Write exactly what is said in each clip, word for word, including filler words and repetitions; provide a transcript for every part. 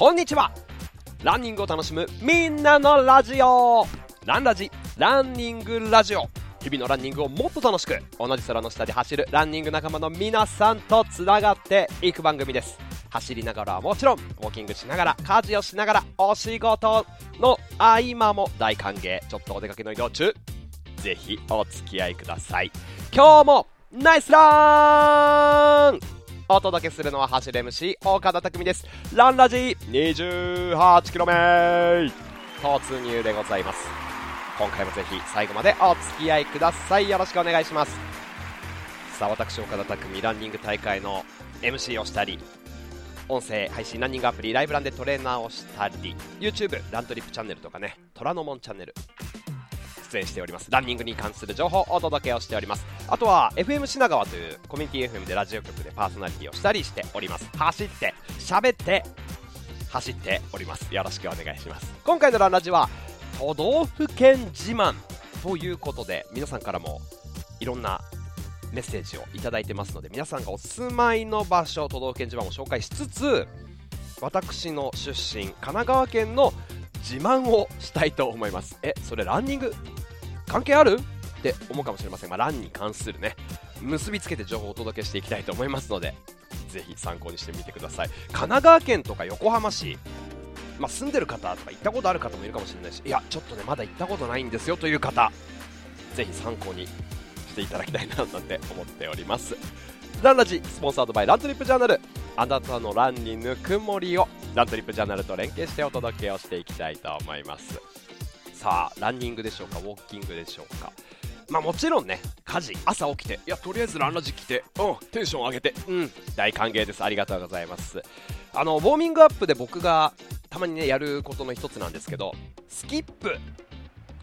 こんにちは。ランニングを楽しむみんなのラジオ、ランラジ、ランニングラジオ。日々のランニングをもっと楽しく、同じ空の下で走るランニング仲間の皆さんとつながっていく番組です。走りながらはもちろん、ウォーキングしながら、家事をしながら、お仕事の合間も大歓迎。ちょっとお出かけの移動中、ぜひお付き合いください。今日もナイスラン！お届けするのは走る エムシー 岡田匠です。ランラジ にじゅうはちキロ 目突入でございます。今回もぜひ最後までお付き合いください。よろしくお願いします。さあ、私岡田匠、ランニング大会の エムシー をしたり、音声配信ランニングアプリライブランでトレーナーをしたり、 YouTube ラントリップチャンネルとかね、虎ノ門チャンネル出演しております。ランニングに関する情報をお届けをしております。あとは エフエム 品川というコミュニティ エフエム でラジオ局でパーソナリティをしたりしております。走って喋って走っております。よろしくお願いします。今回のランラジは都道府県自慢ということで、皆さんからもいろんなメッセージをいただいてますので、皆さんがお住まいの場所、都道府県自慢を紹介しつつ、私の出身神奈川県の自慢をしたいと思います。え、それランニング関係あるって思うかもしれませんが、まあ、ランに関するね、結びつけて情報をお届けしていきたいと思いますので、ぜひ参考にしてみてください。神奈川県とか横浜市、まあ、住んでる方とか行ったことある方もいるかもしれないし、いやちょっとねまだ行ったことないんですよという方、ぜひ参考にしていただきたいななんて思っております。ランラジスポンサードバイラントリップジャーナル。あなたのランにぬくもりをラントリップジャーナルと連携してお届けをしていきたいと思います。さあ、ランニングでしょうか、ウォーキングでしょうか、まあもちろんね、家事、朝起きて、いやとりあえずランラジ来て、うん、テンション上げて、うん、大歓迎です。ありがとうございます。あのウォーミングアップで僕がたまにねやることの一つなんですけど、スキップ、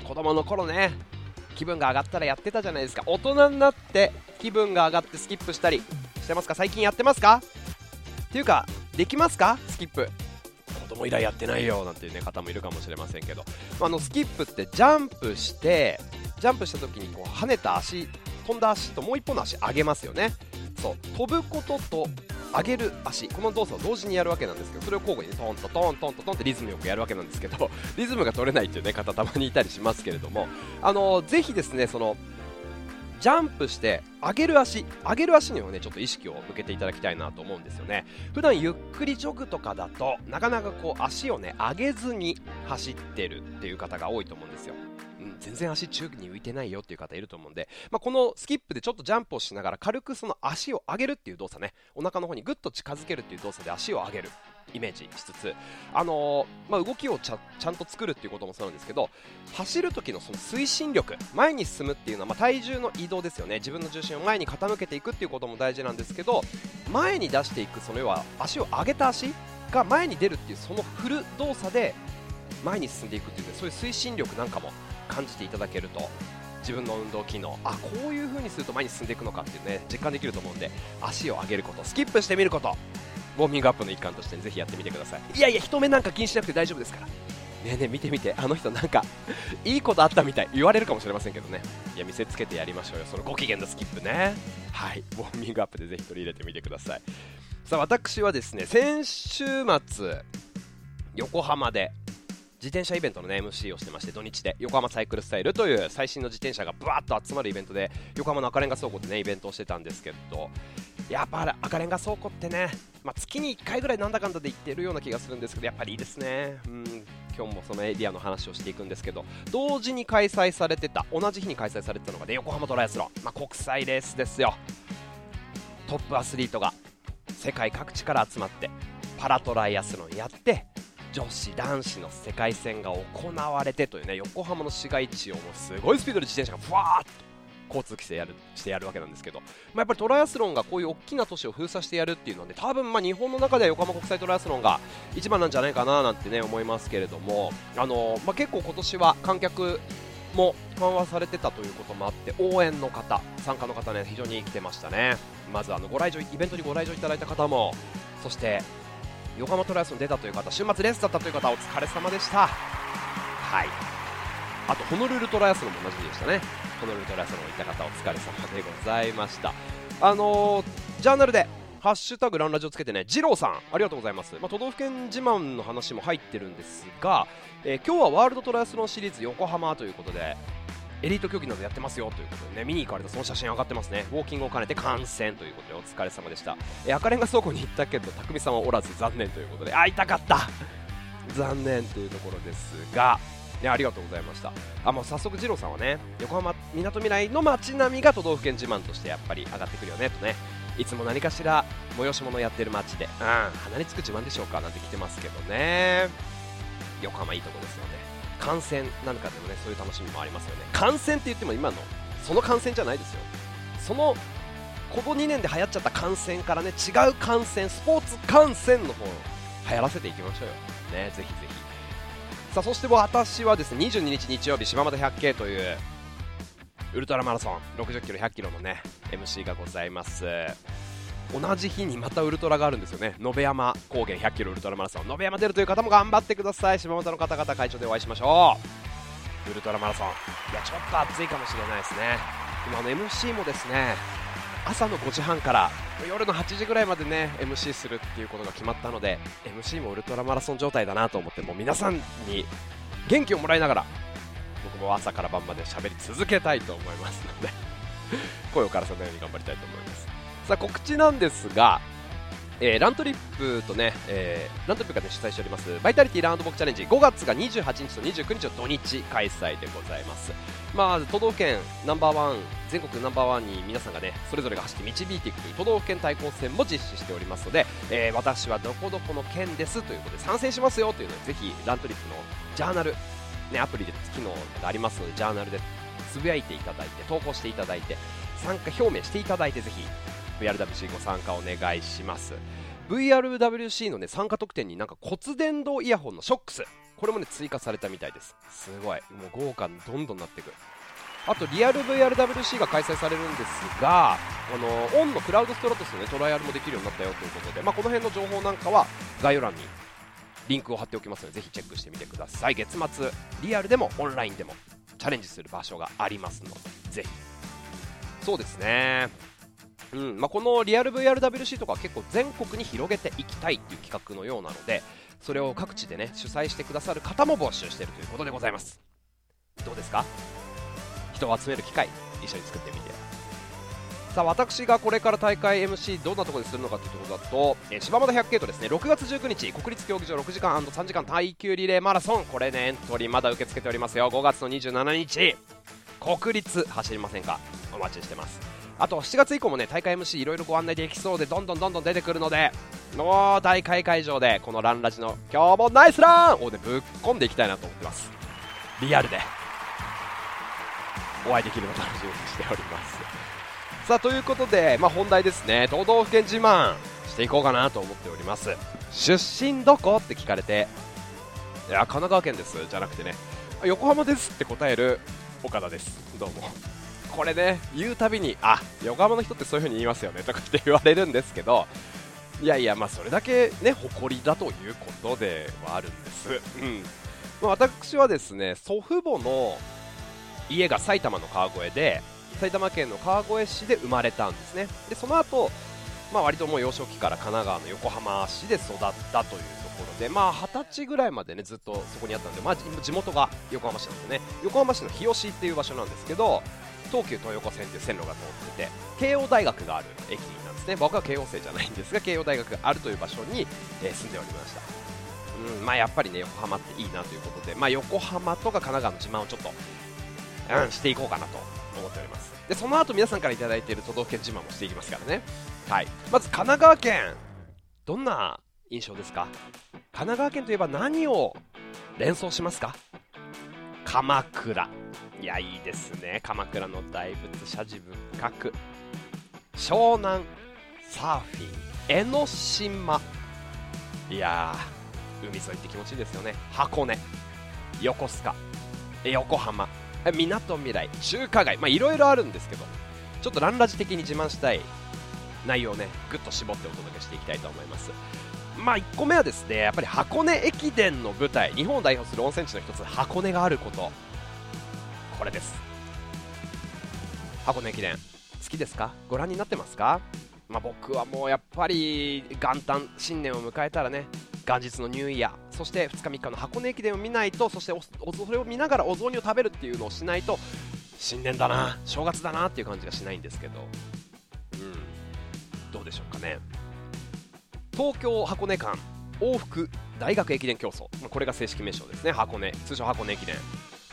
子供の頃ね気分が上がったらやってたじゃないですか。大人になって気分が上がってスキップしたりしてますか？最近やってますか？っていうかできますか？スキップ子供以来やってないよなんていう、ね、方もいるかもしれませんけど、あのスキップってジャンプしてジャンプした時にこう跳ねた足、飛んだ足ともう一本の足上げますよね。そう、飛ぶことと上げる足、この動作を同時にやるわけなんですけど、それを交互にトントントントンってリズムよくやるわけなんですけど、リズムが取れないっていう、ね、方たまにいたりしますけれども、あのぜひですね、そのジャンプして上げる足、上げる足にもねちょっと意識を向けていただきたいなと思うんですよね。普段ゆっくりジョグとかだとなかなかこう足をね上げずに走ってるっていう方が多いと思うんですよ。うん、全然足宙に浮いてないよっていう方いると思うんで、まあ、このスキップでちょっとジャンプをしながら軽くその足を上げるっていう動作ね、お腹の方にグッと近づけるっていう動作で足を上げるイメージしつつ、あのーまあ、動きをち ゃ, ちゃんと作るっていうこともそうなんですけど、走る時 の, その推進力、前に進むっていうのはまあ体重の移動ですよね。自分の重心を前に傾けていくっていうことも大事なんですけど、前に出していく、その要は足を上げた足が前に出るっていう、その振る動作で前に進んでいくっていう、ね、そういう推進力なんかも感じていただけると、自分の運動機能、あ、こういう風にすると前に進んでいくのかっていうね、実感できると思うんで、足を上げること、スキップしてみること、ウォーミングアップの一環としてぜひやってみてください。いやいや、人目なんか気にしなくて大丈夫ですからね。えねえ見て見て、あの人なんかいいことあったみたい言われるかもしれませんけどね。いや、見せつけてやりましょうよ、そのご機嫌のスキップね。はい、ウォーミングアップでぜひ取り入れてみてください。さあ、私はですね、先週末横浜で自転車イベントの、ね、エムシー をしてまして、土日で横浜サイクルスタイルという最新の自転車がブワーッと集まるイベントで、横浜の赤レンガ倉庫で、ね、イベントをしてたんですけど、やっぱ赤レンガ倉庫ってね、まあ、月にいっかいぐらいなんだかんだで行ってるような気がするんですけど、やっぱりいいですね。うん、今日もそのエリアの話をしていくんですけど、同時に開催されてた同じ日に開催されてたのが、ね、横浜トライアスロン、まあ、国際レースですよ。トップアスリートが世界各地から集まってパラトライアスロンやって、女子男子の世界戦が行われてというね、横浜の市街地をもうすごいスピードで自転車がふわーっと交通規制やるしてやるわけなんですけど、まあ、やっぱりトライアスロンがこういう大きな都市を封鎖してやるっていうのは、ね、多分まあ日本の中では横浜国際トライアスロンが一番なんじゃないかななんてね思いますけれども、あのーまあ、結構今年は観客も緩和されてたということもあって、応援の方、参加の方ね非常に来てましたね。まずあのご来場、イベントにご来場いただいた方も、そして横浜トライアスロン出たという方、週末レースだったという方、お疲れ様でした。はい、あとホノルルトライアスロンも同じでしたね。ホノルルトライアスロンに行った方、お疲れ様でございました。あのー、ジャーナルでハッシュタグランラジをつけてね、二郎さんありがとうございます、まあ、都道府県自慢の話も入ってるんですが、えー、今日はワールドトライアスロンシリーズ横浜ということでエリート競技などやってますよということでね、見に行かれたその写真上がってますね。ウォーキングを兼ねて観戦ということでお疲れ様でした。えー、赤レンガ倉庫に行ったけど匠さんはおらず残念ということで、会いたかった残念というところですが、ね、ありがとうございました。あ、もう早速二郎さんはね、横浜みなとみらいの街並みが都道府県自慢としてやっぱり上がってくるよねとね、いつも何かしら催し物やってる街で、うん、鼻につく自慢でしょうかなんて来てますけどね、横浜いいとこですので、観戦なんかでもね、そういう楽しみもありますよね。観戦って言っても今のその観戦じゃないですよ。そのここにねんで流行っちゃった観戦からね、違う観戦、スポーツ観戦の方を流行らせていきましょうよね、ぜひぜひ。さあ、そして私はですね、にじゅうににち日曜日、柴又ひゃっけいというウルトラマラソンろくじゅっキロひゃっキロのね エムシー がございます。同じ日にまたウルトラがあるんですよね。野辺山高原ひゃっキロウルトラマラソン、野辺山出るという方も頑張ってください。柴又の方々会場でお会いしましょう。ウルトラマラソン、いやちょっと暑いかもしれないですね。今あの エムシー もですね、朝のごじはんから夜のはちじぐらいまでね エムシー するっていうことが決まったので、 エムシー もウルトラマラソン状態だなと思って、もう皆さんに元気をもらいながら僕も朝から晩まで喋り続けたいと思いますので声をからさないように頑張りたいと思います。さあ、告知なんですが、えー、ラントリップとね、えー、ラントリップが、ね、主催しておりますバイタリティラウンドボックチャレンジ、ごがつがにじゅうはちにちとにじゅうくにちの土日開催でございます。まあ、都道府県ナンバーワン、全国ナンバーワンに皆さんがねそれぞれが走って導いていくという都道府県対抗戦も実施しておりますので、えー、私はどこどこの県ですということで参戦しますよというのを、ぜひラントリップのジャーナルね、アプリで機能がありますので、ジャーナルでつぶやいていただいて、投稿していただいて、参加表明していただいて、ぜひ ブイアールダブリューシー ご参加お願いします。 ブイアールダブリューシー の、ね、参加特典になんか骨伝導イヤホンのショックス、これも、ね、追加されたみたいです。すごい、もう豪華にどんどんなっていく。あとリアル ブイアールダブリューシー が開催されるんですが、あのオンのクラウドストラトスの、ね、トライアルもできるようになったよということで、まあ、この辺の情報なんかは概要欄にリンクを貼っておきますので、ぜひチェックしてみてください。月末リアルでもオンラインでもチャレンジする場所がありますので、ぜひ。そうですね、うん、まあ、このリアル ブイアールダブリューシー とか結構全国に広げていきたいっていう企画のようなので、それを各地でね主催してくださる方も募集しているということでございます。どうですか、人を集める機会一緒に作ってみて。さあ、私がこれから大会 エムシー どんなところでするのかというところだと、えー、柴又ひゃっけいとですね、ろくがつじゅうくにち国立競技場ろくじかん &さんじかん耐久リレーマラソン、これねエントリーまだ受け付けておりますよ。ごがつのにじゅうしちにち国立走りませんか、お待ちしてます。あとしちがつ以降もね大会 エムシー いろいろご案内できそうで、どんどんどんどん出てくるので、もう大会会場でこのランラジの今日もナイスランをねぶっ込んでいきたいなと思ってます。リアルでお会いできるの楽しみにしております。さあ、ということで、まあ、本題ですね、都道府県自慢していこうかなと思っております。出身どこって聞かれて、いや神奈川県ですじゃなくてね、横浜ですって答える岡田です。どうも。これね言うたびに、あ、横浜の人ってそういう風に言いますよねとかって言われるんですけど、いやいや、まあそれだけね誇りだということではあるんです。うん、まあ、私はですね、祖父母の家が埼玉の川越で、埼玉県の川越市で生まれたんですね。でその後、まあ割ともう幼少期から神奈川の横浜市で育ったというところで、まあはたちぐらいまでねずっとそこにあったんで、まあ地元が横浜市なんですね。横浜市の日吉っていう場所なんですけど、東急東横線という線路が通ってて、慶応大学がある駅なんですね。僕は慶応生じゃないんですが、慶応大学があるという場所に、えー、住んでおりました。うん、まあやっぱりね横浜っていいなということで、まあ横浜とか神奈川の自慢をちょっと、うん、していこうかなと思っております。でその後皆さんからいただいている都道府県自慢もしていきますからね。はい、まず神奈川県、どんな印象ですか。神奈川県といえば何を連想しますか。鎌倉、いやいいですね、鎌倉の大仏社寺仏閣、湘南、サーフィン、江ノ島、いやー海沿いって気持ちいいですよね。箱根、横須賀、横浜、みなとみらい、中華街、まあいろいろあるんですけど、ちょっとランラジ的に自慢したい内容をねぐっと絞ってお届けしていきたいと思います。まあいっこめはですね、やっぱり箱根駅伝の舞台、日本を代表する温泉地の一つ箱根があること、これです。箱根駅伝好きですか、ご覧になってますか。まあ、僕はもうやっぱり元旦、新年を迎えたらね、元日のニューイヤー、そしてふつかみっかの箱根駅伝を見ないと、そしておそれを見ながらお雑煮を食べるっていうのをしないと、新年だな、正月だなっていう感じがしないんですけど、うん、どうでしょうかね。東京箱根間往復大学駅伝競争、これが正式名称ですね、箱根、通称箱根駅伝。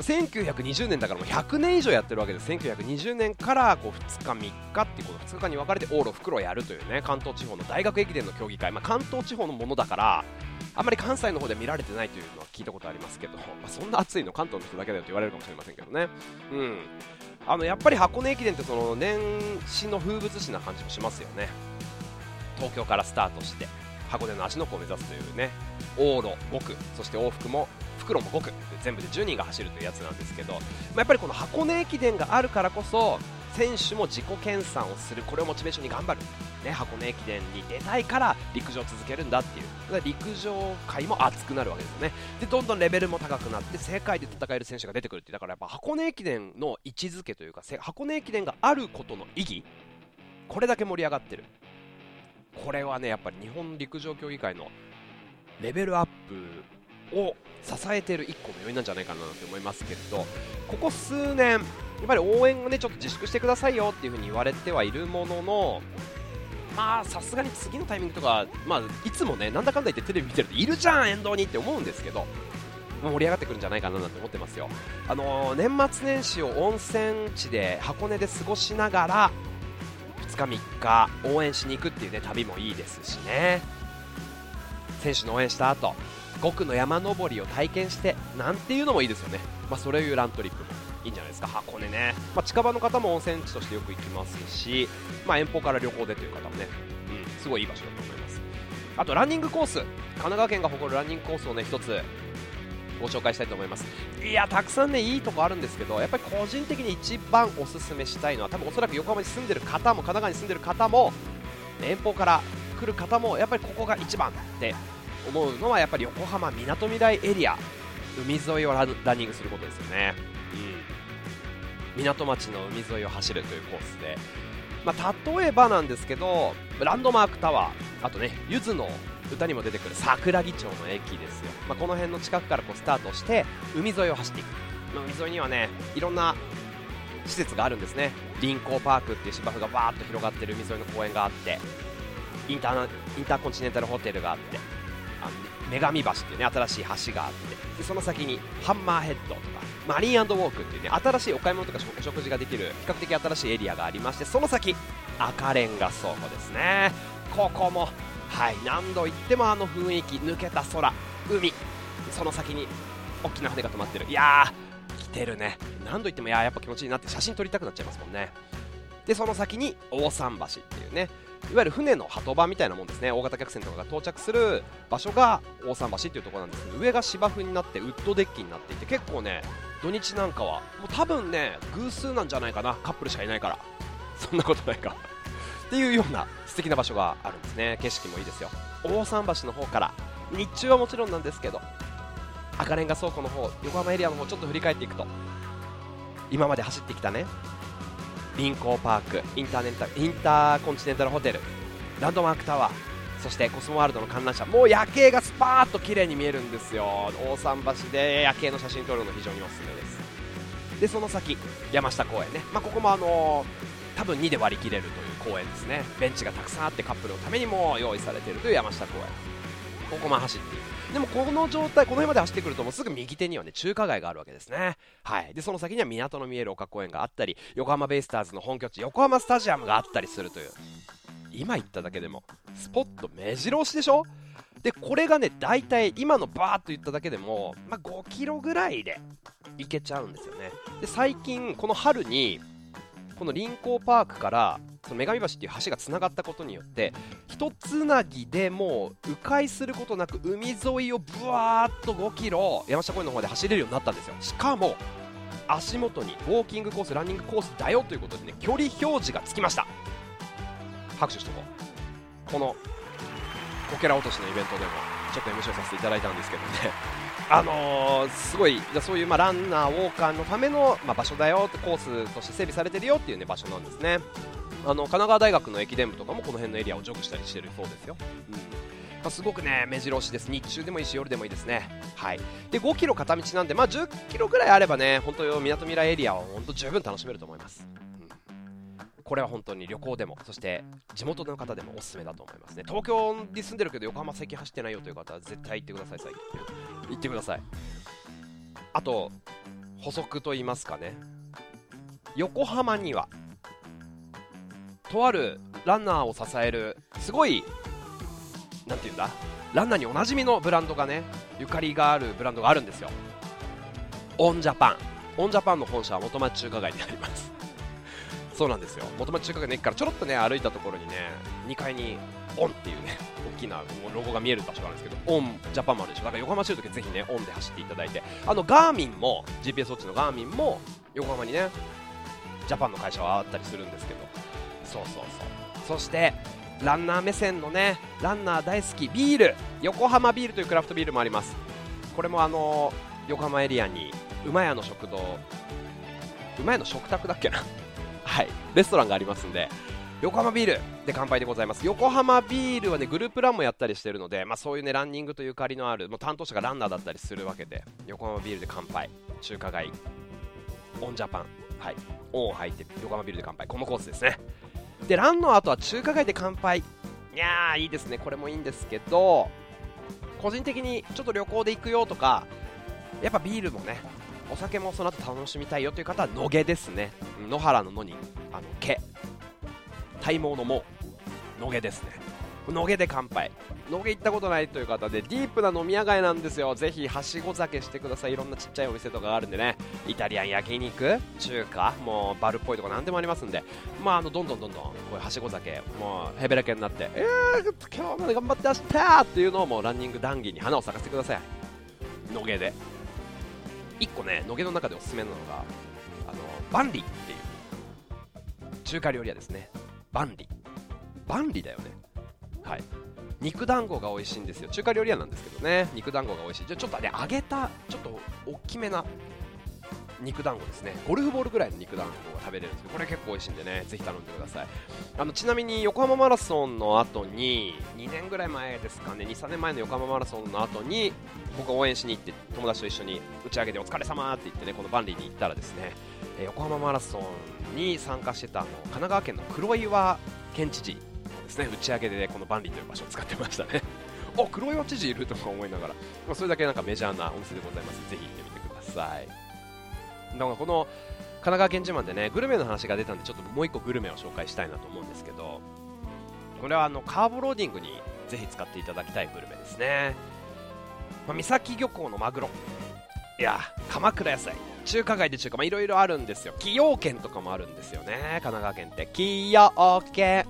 せんきゅうひゃくにじゅうねんだからもうひゃくねん以上やってるわけです。せんきゅうひゃくにじゅうねんからこうふつかみっかっていうこのふつかかんに分かれて往路袋をやるというね、関東地方の大学駅伝の競技会、まあ、関東地方のものだからあんまり関西の方で見られてないというのは聞いたことありますけど、まあ、そんな熱いの関東の人だけだよと言われるかもしれませんけどね、うん、あのやっぱり箱根駅伝ってその年始の風物詩な感じもしますよね。東京からスタートして箱根の芦ノ湖を目指すというね、往路ごく、そして往復も袋もごく、全部でじゅうにんが走るというやつなんですけど、まあ、やっぱりこの箱根駅伝があるからこそ選手も自己研鑽をする、これをモチベーションに頑張る、ね、箱根駅伝に出たいから陸上を続けるんだっていう、陸上界も熱くなるわけですよね。でどんどんレベルも高くなって世界で戦える選手が出てくるっていう、だからやっぱ箱根駅伝の位置づけというか、箱根駅伝があることの意義、これだけ盛り上がってる、これはねやっぱり日本陸上競技会のレベルアップを支えているいっこの要因なんじゃないかなと思いますけれど、ここ数年やっぱり応援をねちょっと自粛してくださいよっていう風に言われてはいるものの、まあさすがに次のタイミングとか、まあ、いつもねなんだかんだ言ってテレビ見てるといるじゃん沿道にって思うんですけど、盛り上がってくるんじゃないかななんて思ってますよ。あのー、年末年始を温泉地で箱根で過ごしながらふつかみっか応援しに行くっていうね旅もいいですしね、選手の応援した後ごくの山登りを体験してなんていうのもいいですよね。まあ、それをいうラントリップもいいんじゃないですか、箱根ね。まあ、近場の方も温泉地としてよく行きますし、まあ、遠方から旅行でという方もね、うん、すごいいい場所だと思います。あとランニングコース、神奈川県が誇るランニングコースをね一つご紹介したいと思います。いやたくさんねいいとこあるんですけど、やっぱり個人的に一番おすすめしたいのは多分おそらく横浜に住んでる方も神奈川に住んでる方も遠方から来る方もやっぱりここが一番って思うのはやっぱり横浜みなとみらいエリア、海沿いをラン、ランニングすることですよね、うん、港町の海沿いを走るというコースで、まあ、例えばなんですけどランドマークタワー、あとねゆずの歌にも出てくる桜木町の駅ですよ。まあ、この辺の近くからこうスタートして海沿いを走っていく、まあ、海沿いにはねいろんな施設があるんですね。臨港パークっていう芝生がバーっと広がってる海沿いの公園があって、インター、インターコンチネンタルホテルがあって、女神橋っていうね新しい橋があって、でその先にハンマーヘッドとかマリン&ウォークっていうね新しいお買い物とかお食事ができる比較的新しいエリアがありまして、その先赤レンガ倉庫ですね。ここもはい何度行ってもあの雰囲気、抜けた空、海、その先に大きな船が止まってる、いやー来てるね、何度行ってもいやーやっぱ気持ちいいなって写真撮りたくなっちゃいますもんね。でその先に大桟橋っていうねいわゆる船の波止場みたいなもんですね。大型客船とかが到着する場所が大桟橋っていうところなんですけど、上が芝生になってウッドデッキになっていて、結構ね土日なんかはもう多分ね偶数なんじゃないかな、カップルしかいないから、そんなことないかっていうような素敵な場所があるんですね。景色もいいですよ。大桟橋の方から日中はもちろんなんですけど、赤レンガ倉庫の方、横浜エリアの方ちょっと振り返っていくと、今まで走ってきたね臨港パーク、インターネンタ、インターコンチネンタルホテル、ランドマークタワー、そしてコスモワールドの観覧車、もう夜景がスパーッと綺麗に見えるんですよ。大桟橋で夜景の写真撮るの非常におすすめです。でその先山下公園ね、まあ、ここもあのー、多分にで割り切れるという公園ですね。ベンチがたくさんあってカップルのためにも用意されているという山下公園、ここも走っていく。でもこの状態、この辺まで走ってくるともうすぐ右手にはね中華街があるわけですね。はい。でその先には港の見える丘公園があったり、横浜ベイスターズの本拠地横浜スタジアムがあったりするという、今言っただけでもスポット目白押しでしょ。でこれがね大体今のバーっと言っただけでも、まあ、ごキロぐらいで行けちゃうんですよね。で最近この春にこの臨港パークからその女神橋っていう橋がつながったことによって、一つなぎでもう迂回することなく海沿いをぶわーっとごキロ山下公園の方で走れるようになったんですよ。しかも足元にウォーキングコース、ランニングコースだよということでね、距離表示がつきました。拍手しとこう。このこけら落としのイベントでもちょっと エムシー をさせていただいたんですけどねあのー、すごいそういうまあランナーウォーカーのためのまあ場所だよって、コースとして整備されてるよっていうね場所なんですね。あの神奈川大学の駅伝部とかもこの辺のエリアを除去したりしてるそうですよ、うん。まあ、すごくね目白押しです。日中でもいいし夜でもいいですね、はい。でごキロ片道なんで、まあ、じゅっキロぐらいあればね本当みなとみらいエリアを本当十分楽しめると思います、うん、これは本当に旅行でもそして地元の方でもおすすめだと思いますね。東京に住んでるけど横浜最近走ってないよという方は絶対行ってください。最近行ってください。あと補足と言いますかね、横浜にはとあるランナーを支えるすごいなんていうんだランナーにおなじみのブランドがねゆかりがあるブランドがあるんですよ。オンジャパンオンジャパンの本社は元町中華街にありますそうなんですよ。元町中華街の駅からちょろっとね歩いたところにねにかいにオンっていうね大きなロゴが見える場所があるんですけど、オンジャパンもあるでしょ。だから横浜市の時はぜひねオンで走っていただいて、あのガーミンも ジーピーエス ウォッチのガーミンも横浜にねジャパンの会社はあったりするんですけど、そうそうそう。そしてランナー目線のねランナー大好きビール、横浜ビールというクラフトビールもあります。これもあの横浜エリアにうまやの食堂うまやの食卓だっけなはいレストランがありますんで、横浜ビールで乾杯でございます。横浜ビールはねグループランもやったりしてるので、まあ、そういうねランニングというゆかりのあるもう担当者がランナーだったりするわけで、横浜ビールで乾杯、中華街オンジャパン、はい、オンを履いて横浜ビールで乾杯、このコースですね。でランの後は中華街で乾杯、いやーいいですね。これもいいんですけど、個人的にちょっと旅行で行くよとかやっぱビールもねお酒もその後楽しみたいよという方は野毛ですね。野原の野にあの毛体毛のも野毛ですね。野毛で乾杯、野毛行ったことないという方でディープな飲み屋街なんですよ。ぜひはしご酒してください。いろんなちっちゃいお店とかがあるんでね、イタリアン、焼肉、中華、もうバルっぽいとか何でもありますんで、まああのどんどんどんどんこういうはしご酒もうへべらけになってえー今日まで頑張って明日っていうのをもうランニング談義に花を咲かせてください。野毛でいっこね野毛の中でおすすめなのがあのバンリっていう中華料理屋ですね。バンリバンリだよね、はい。肉団子が美味しいんですよ。中華料理屋なんですけどね、肉団子が美味しい。じゃあちょっとね揚げたちょっと大きめな肉団子ですね。ゴルフボールぐらいの肉団子が食べれるんですけど、これ結構美味しいんでねぜひ頼んでください。あのちなみに横浜マラソンの後ににねんぐらい前ですかね、にさんねんまえの横浜マラソンの後に僕が応援しに行って友達と一緒に打ち上げでお疲れ様って言ってねこの万里に行ったらですね、え横浜マラソンに参加してたあの神奈川県の黒岩県知事ですね、打ち上げでこの万里という場所を使ってましたねあ、黒岩知事いるとか思いながら、まあ、それだけなんかメジャーなお店でございます。ぜひ行ってみてください。なんかこの神奈川県自慢でねグルメの話が出たんでちょっともう一個グルメを紹介したいなと思うんですけど、これはあのカーボローディングにぜひ使っていただきたいグルメですね、まあ、三崎漁港のマグロ、いや鎌倉野菜、中華街で中華、まあいろいろあるんですよ。崎陽軒とかもあるんですよね。神奈川県って崎陽軒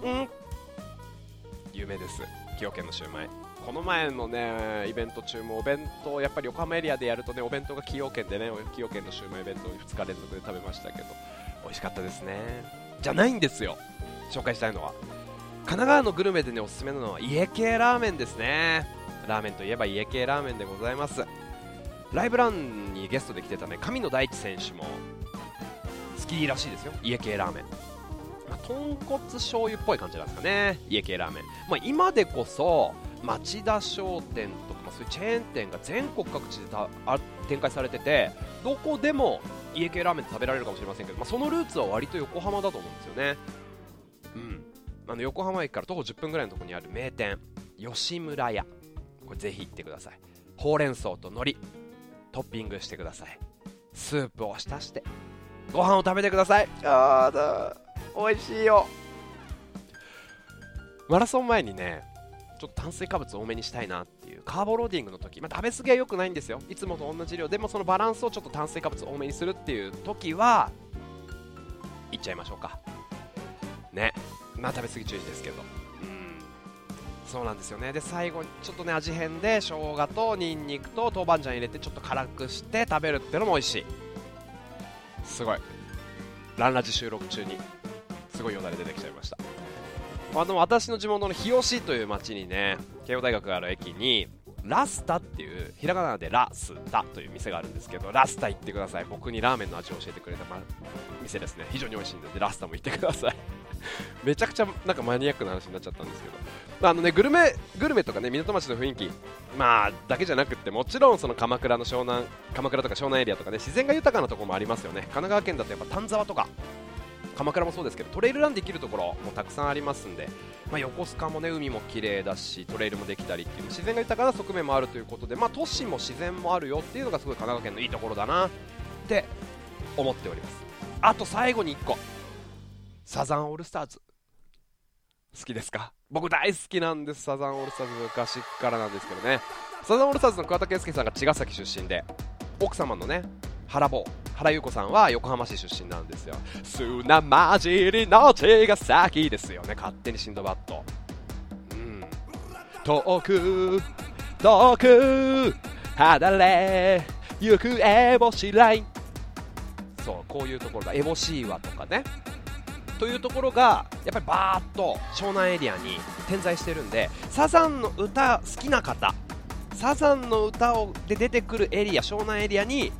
有名です。崎陽軒のシューマイ、この前のねイベント中もお弁当やっぱり横浜エリアでやるとねお弁当が崎陽軒でね崎陽軒のシューマイ弁当ふつか連続で食べましたけど美味しかったですね。じゃないんですよ紹介したいのは、神奈川のグルメでねおすすめなのは家系ラーメンですね。ラーメンといえば家系ラーメンでございます。ライブランにゲストで来てたね神野大地選手も好きらしいですよ家系ラーメン。まあ、豚骨醤油っぽい感じなんですかね家系ラーメン、まあ、今でこそ町田商店とか、まあ、そういうチェーン店が全国各地でたあ展開されててどこでも家系ラーメン食べられるかもしれませんけど、まあ、そのルーツは割と横浜だと思うんですよね、うん、あの横浜駅から徒歩じゅっぷんぐらいのところにある名店吉村屋、これぜひ行ってください。ほうれん草と海苔トッピングしてください。スープを浸してご飯を食べてください。あーだーおいしいよ。マラソン前にねちょっと炭水化物多めにしたいなっていうカーボローディングの時、まあ、食べ過ぎは良くないんですよ。いつもと同じ量でもそのバランスをちょっと炭水化物多めにするっていう時はいっちゃいましょうかね。まあ食べ過ぎ注意ですけど、うん、そうなんですよね。で最後にちょっとね味変で生姜とニンニクと豆板醤入れてちょっと辛くして食べるってのも美味しい。すごいランラジ収録中にすごいよだれ出てきちゃいました。あの私の地元の日吉という町にね慶応大学がある駅にラスタっていうひらがなでラスタという店があるんですけど、ラスタ行ってください。僕にラーメンの味を教えてくれた、ま、店ですね。非常に美味しいんでラスタも行ってくださいめちゃくちゃなんかマニアックな話になっちゃったんですけど、まああのね、グルメ、グルメとかね、港町の雰囲気、まあ、だけじゃなくってもちろんその鎌倉の湘南、鎌倉とか湘南エリアとかね、自然が豊かなところもありますよね。神奈川県だとやっぱ丹沢とか鎌倉もそうですけど、トレイルランできるところもたくさんありますんで、まあ、横須賀もね海も綺麗だしトレイルもできたりっていう自然が豊かな側面もあるということで、まあ、都市も自然もあるよっていうのがすごい神奈川県のいいところだなって思っております。あと最後にいっこ、サザンオールスターズ好きですか？僕大好きなんです、サザンオールスターズ。昔からなんですけどね、サザンオールスターズの桑田佳祐さんが茅ヶ崎出身で、奥様のね原坊原優子さんは横浜市出身なんですよ。砂混じりの茅ヶ崎ですよね、勝手にシンドバッド、うん、遠く遠く離れ行くエボシライン、そうこういうところがエボシーワとかねというところがやっぱりバーッと湘南エリアに点在してるんで、サザンの歌好きな方、サザンの歌をで出てくるエリア、湘南エリアに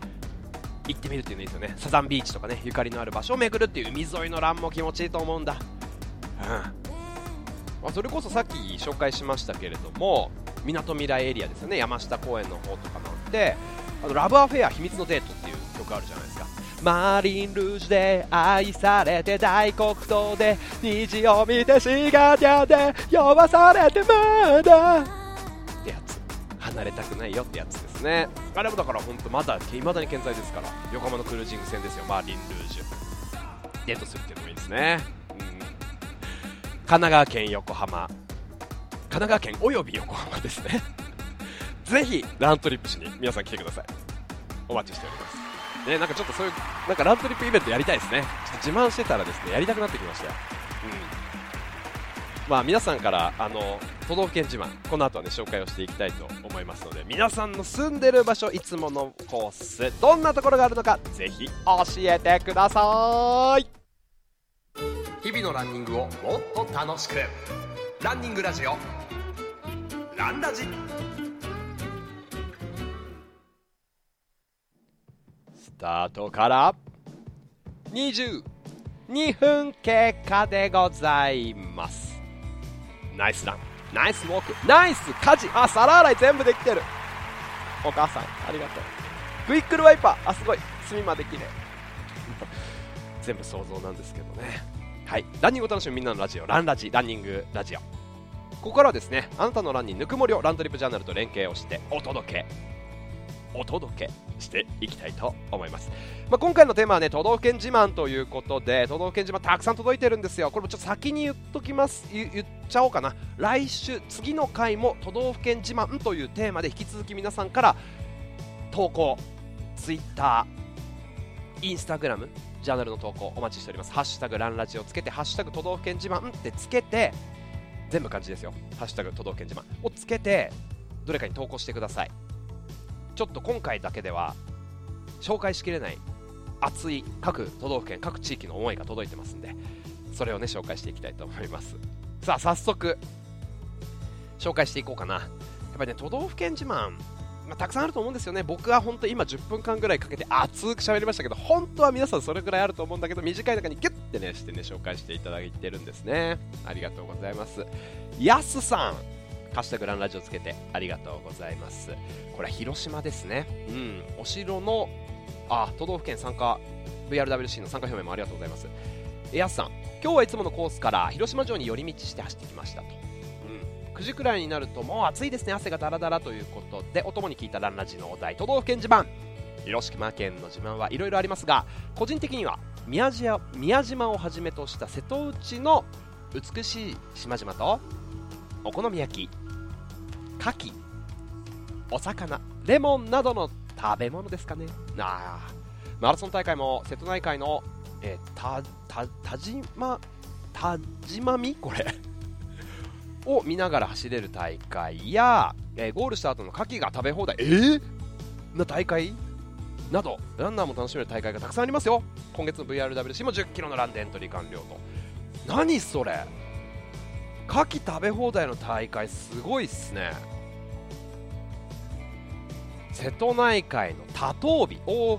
行ってみるっていうのいいですよね。サザンビーチとかね、ゆかりのある場所を巡るっていう海沿いの欄も気持ちいいと思うんだ、うんまあ、それこそさっき紹介しましたけれども、みなとみらいエリアですよね、山下公園の方とかもあって、あのラブアフェア秘密のデートっていう曲あるじゃないですか。マリンルージュで愛されて大黒糖で虹を見てシガリアで酔わされてまだってやつ、離れたくないよってやつですね。あれもだから本当まだ未だに健在ですから、横浜のクルージング船ですよ、マリンルージュデートするっていうのもいいですね、うん、神奈川県横浜、神奈川県および横浜ですねぜひラントリップしに皆さん来てください、お待ちしておりますね、なんかちょっとそういうなんかラントリップイベントやりたいですね。ちょっと自慢してたらですねやりたくなってきましたよ、うんまあ、皆さんからあの都道府県自慢、この後は、ね、紹介をしていきたいと思いますので、皆さんの住んでる場所、いつものコース、どんなところがあるのかぜひ教えてください。日々のランニングをもっと楽しく、ランニングラジオランラジ。スタートからにじゅうにふん経過でございます。ナイスラン、ナイスウォーク、ナイス家事、あ、皿洗い全部できてる、お母さんありがとう、クイックルワイパー、あ、すごい隅まできれい全部想像なんですけどね、はい、ランニングを楽しむみんなのラジオランラジ、ランニングラジオ。ここからはですね、あなたのランにぬくもりをラントリップジャーナルと連携をしてお届けお届けしていきたいと思います、まあ、今回のテーマはね、都道府県自慢ということで、都道府県自慢たくさん届いてるんですよ。これもちょっと先に言っときます、 言, 言っちゃおうかな。来週、次の回も都道府県自慢というテーマで引き続き皆さんから投稿、ツイッター、インスタグラム、ジャーナルの投稿お待ちしております。ハッシュタグランラジをつけて、ハッシュタグ都道府県自慢ってつけて、全部漢字ですよ、ハッシュタグ都道府県自慢をつけてどれかに投稿してください。ちょっと今回だけでは紹介しきれない熱い各都道府県、各地域の思いが届いてますんで、それをね紹介していきたいと思います。さあ早速紹介していこうかな。やっぱりね、都道府県自慢、まあ、たくさんあると思うんですよね。僕は本当今じゅっぷんかんぐらいかけて熱く喋りましたけど、本当は皆さんそれぐらいあると思うんだけど、短い中にギュッてねしてね紹介していただいてるんですね。ありがとうございます。やすさん、ハッシュタグランラジオつけてありがとうございます。これは広島ですね、うん、お城のあ都道府県参加 ブイアールダブリューシー の参加表明もありがとうございます。やすさん、今日はいつものコースから広島城に寄り道して走ってきましたと、うん、くじくらいになるともう暑いですね、汗がダラダラということで、お供に聞いたランラジのお題、都道府県自慢。広島県の自慢はいろいろありますが、個人的には宮島、宮島をはじめとした瀬戸内の美しい島々とお好み焼き、カキ、お魚、レモンなどの食べ物ですかね。あマラソン大会も瀬戸内海の、えー、た, た, たじまたじまみこれを見ながら走れる大会や、えー、ゴールした後のカキが食べ放題、えー、な大会など、ランナーも楽しめる大会がたくさんありますよ。今月の ブイアールダブリューシー もじゅっキロのランでエントリー完了と。何それ、カキ食べ放題の大会すごいっすね。瀬戸内海の多島美、お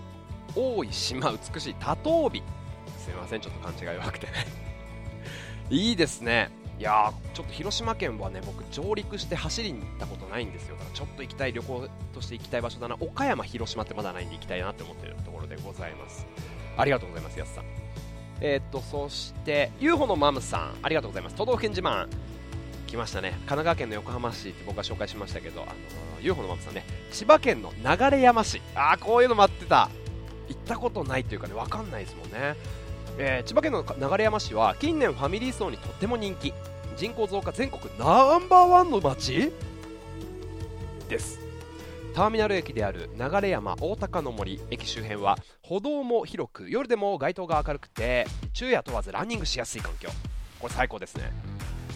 多い島、美しい多島美、すみませんちょっと勘違い弱くてねいいですね。いやー、ちょっと広島県はね、僕上陸して走りに行ったことないんですよ。だからちょっと行きたい、旅行として行きたい場所だな。岡山、広島ってまだないんで行きたいなって思ってるところでございます。ありがとうございます、やすさん。えー、っとそして ユーフォー のマムさん、ありがとうございます。都道府県自慢来ましたね。神奈川県の横浜市って僕が紹介しましたけど、あのー、ユーフォー のマムさんね、千葉県の流山市、あー、こういうの待ってた、行ったことないというかね、分かんないですもんね。えー、千葉県の流山市は近年ファミリー層にとっても人気、人口増加全国ナンバーワンの街です。ターミナル駅である流山大鷹の森駅周辺は歩道も広く、夜でも街灯が明るくて昼夜問わずランニングしやすい環境、これ最高ですね。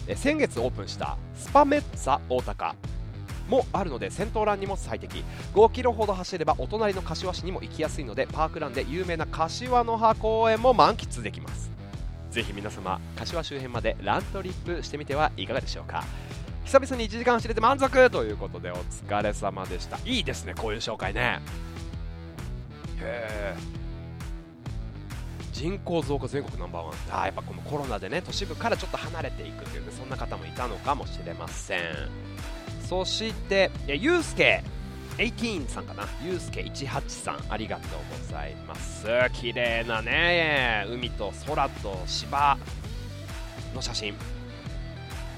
えー、先月オープンしたスパメッツァ大鷹もあるので、先頭ランにも最適。ごキロほど走ればお隣の柏市にも行きやすいので、パークランで有名な柏の葉公園も満喫できます。ぜひ皆様、柏周辺までラントリップしてみてはいかがでしょうか。久々にいちじかん走れて満足ということで、お疲れ様でした。いいですね、こういう紹介ね。へー、人口増加全国ナンバーワン。あー、やっぱこのコロナでね、都市部からちょっと離れていくっていうね、そんな方もいたのかもしれません。そしてゆうすけじゅうはちさんかな、ゆうすけじゅうはちさん、ありがとうございます。綺麗なね、海と空と芝の写真、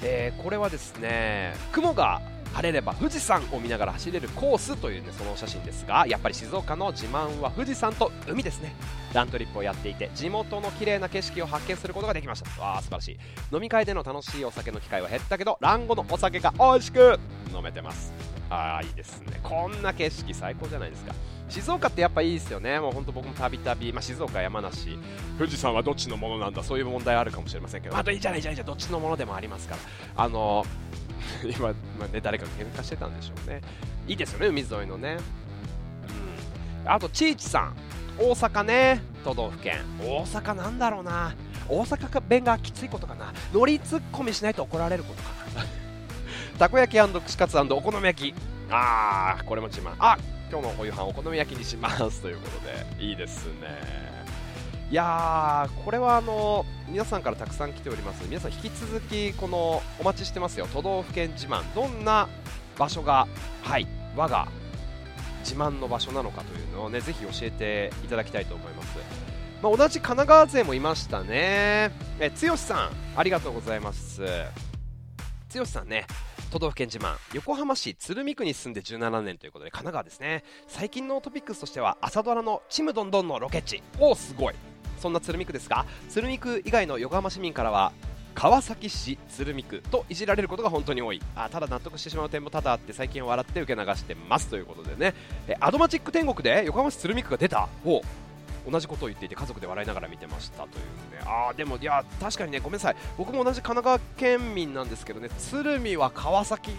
えー、これはですね、雲が晴れれば富士山を見ながら走れるコースという、ね、その写真ですが、やっぱり静岡の自慢は富士山と海ですね。ラントリップをやっていて地元の綺麗な景色を発見することができました。わー、素晴らしい。飲み会での楽しいお酒の機会は減ったけど、ランゴのお酒が美味しく飲めてます。あー、いいですね、こんな景色最高じゃないですか。静岡ってやっぱいいですよね。もう本当僕もたびたび、まあ、静岡、山梨、富士山はどっちのものなんだ、そういう問題はあるかもしれませんけど、あといいじゃない、いいじゃない、どっちのものでもありますから、あのー今、まあね、誰か喧嘩してたんでしょうね。いいですよね、海沿いのね。うん、あとちいちさん、大阪ね、都道府県大阪、なんだろうな、大阪弁がきついことかな、乗りツッコミしないと怒られることかなたこ焼き&串カツ&お好み焼き、あー、これも自慢。あ、今日のお夕飯お好み焼きにしますということで、いいですね。いやー、これはあの皆さんからたくさん来ております。皆さん引き続きこのお待ちしてますよ。都道府県自慢、どんな場所が、はい、我が自慢の場所なのかというのをね、ぜひ教えていただきたいと思います。まあ、同じ神奈川勢もいましたね。え、剛さん、ありがとうございます。剛さんね、都道府県自慢、横浜市鶴見区に住んでじゅうななねんということで、神奈川ですね。最近のトピックスとしては朝ドラのちむどんどんのロケ地、おー、すごい。そんな鶴見区ですが、鶴見区以外の横浜市民からは川崎市鶴見区といじられることが本当に多い。あ、ただ納得してしまう点も多々あって、最近笑って受け流してますということでね。え、アドマチック天国で横浜市鶴見区が出たを同じことを言っていて、家族で笑いながら見てましたというね。あー、でもいや、確かにね、ごめんなさい、僕も同じ神奈川県民なんですけどね、鶴見は川崎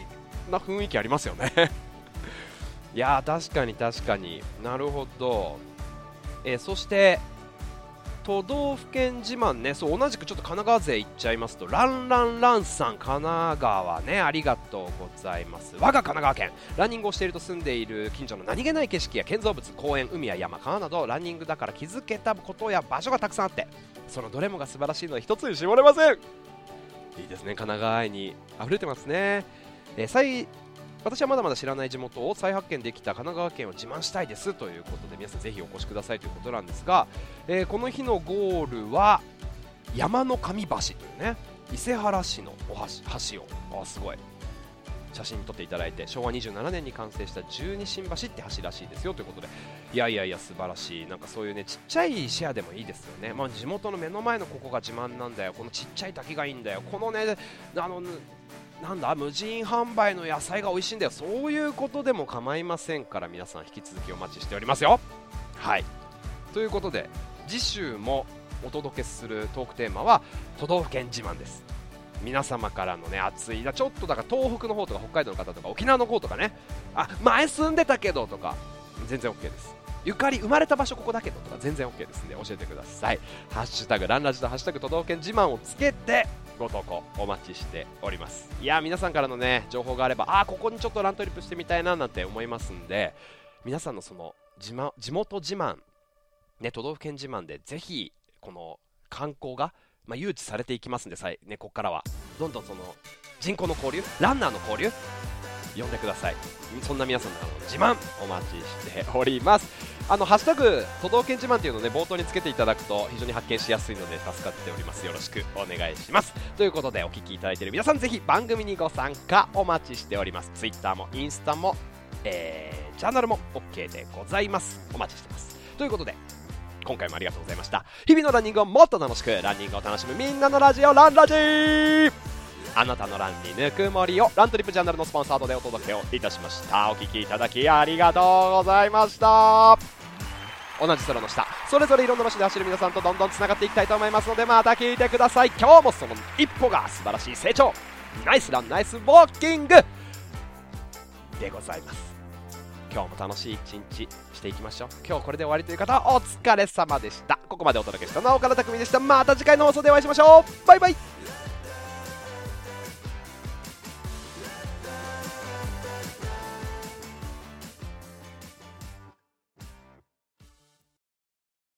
な雰囲気ありますよねいやー、確かに確かに、なるほど。えー、そして都道府県自慢ね、そう、同じくちょっと神奈川勢いっちゃいますと、ランランランさん、神奈川ね、ありがとうございます。我が神奈川県、ランニングをしていると住んでいる近所の何気ない景色や建造物、公園、海や山、川など、ランニングだから気づけたことや場所がたくさんあって、そのどれもが素晴らしいので一つに絞れません。いいですね、神奈川愛にあふれてますね。えー、最私はまだまだ知らない地元を再発見できた神奈川県を自慢したいですということで、皆さんぜひお越しくださいということなんですが、えー、この日のゴールは山の神橋というね、伊勢原市のお橋を、あ、すごい写真撮っていただいて、昭和にじゅうななねんに完成した十二神橋って橋らしいですよということで、いやいやいや、素晴らしい。なんかそういうね、ちっちゃいシェアでもいいですよね。まあ、地元の目の前のここが自慢なんだよ、このちっちゃい滝がいいんだよ、このね、あのなんだ、無人販売の野菜が美味しいんだよ、そういうことでも構いませんから、皆さん引き続きお待ちしておりますよ。はい、ということで、次週もお届けするトークテーマは都道府県自慢です。皆様からのね、熱い、ちょっとだから東北の方とか北海道の方とか沖縄の方とかね、あ、前住んでたけどとか全然 OK です。ゆかり生まれた場所ここだけどとか全然 OK ですんで、教えてください。ハッシュタグランラジとハッシュタグ都道府県自慢をつけてご投稿お待ちしております。いや、皆さんからのね、情報があれば、あ、ここにちょっとラントリップしてみたいななんて思いますんで、皆さんのその自慢、地元自慢ね、都道府県自慢でぜひこの観光がまあ、誘致されていきますんで、さい、ね、ここからはどんどんその人口の交流、ランナーの交流呼んでください。そんな皆さんの自慢お待ちしております。あのハッシュタグ都道府県自慢というのを、ね、冒頭につけていただくと非常に発見しやすいので助かっております。よろしくお願いします。ということでお聞きいただいている皆さん、ぜひ番組にご参加お待ちしております。 Twitter もインスタも、えー、ジャーナルも OK でございます。お待ちしてます。ということで今回もありがとうございました。日々のランニングをもっと楽しく、ランニングを楽しむみんなのラジオ、ランラジー。あなたのランにぬくもりを、ラントリップジャーナルのスポンサードでお届けをいたしました。お聞きいただきありがとうございました。同じ空の下、それぞれいろんな場所で走る皆さんとどんどんつながっていきたいと思いますので、また聞いてください。今日もその一歩が素晴らしい成長、ナイスランナイスウォーキングでございます。今日も楽しい一日していきましょう。今日これで終わりという方はお疲れ様でした。ここまでお届けしたのは岡田匠でした。また次回の放送でお会いしましょう。バイバイ。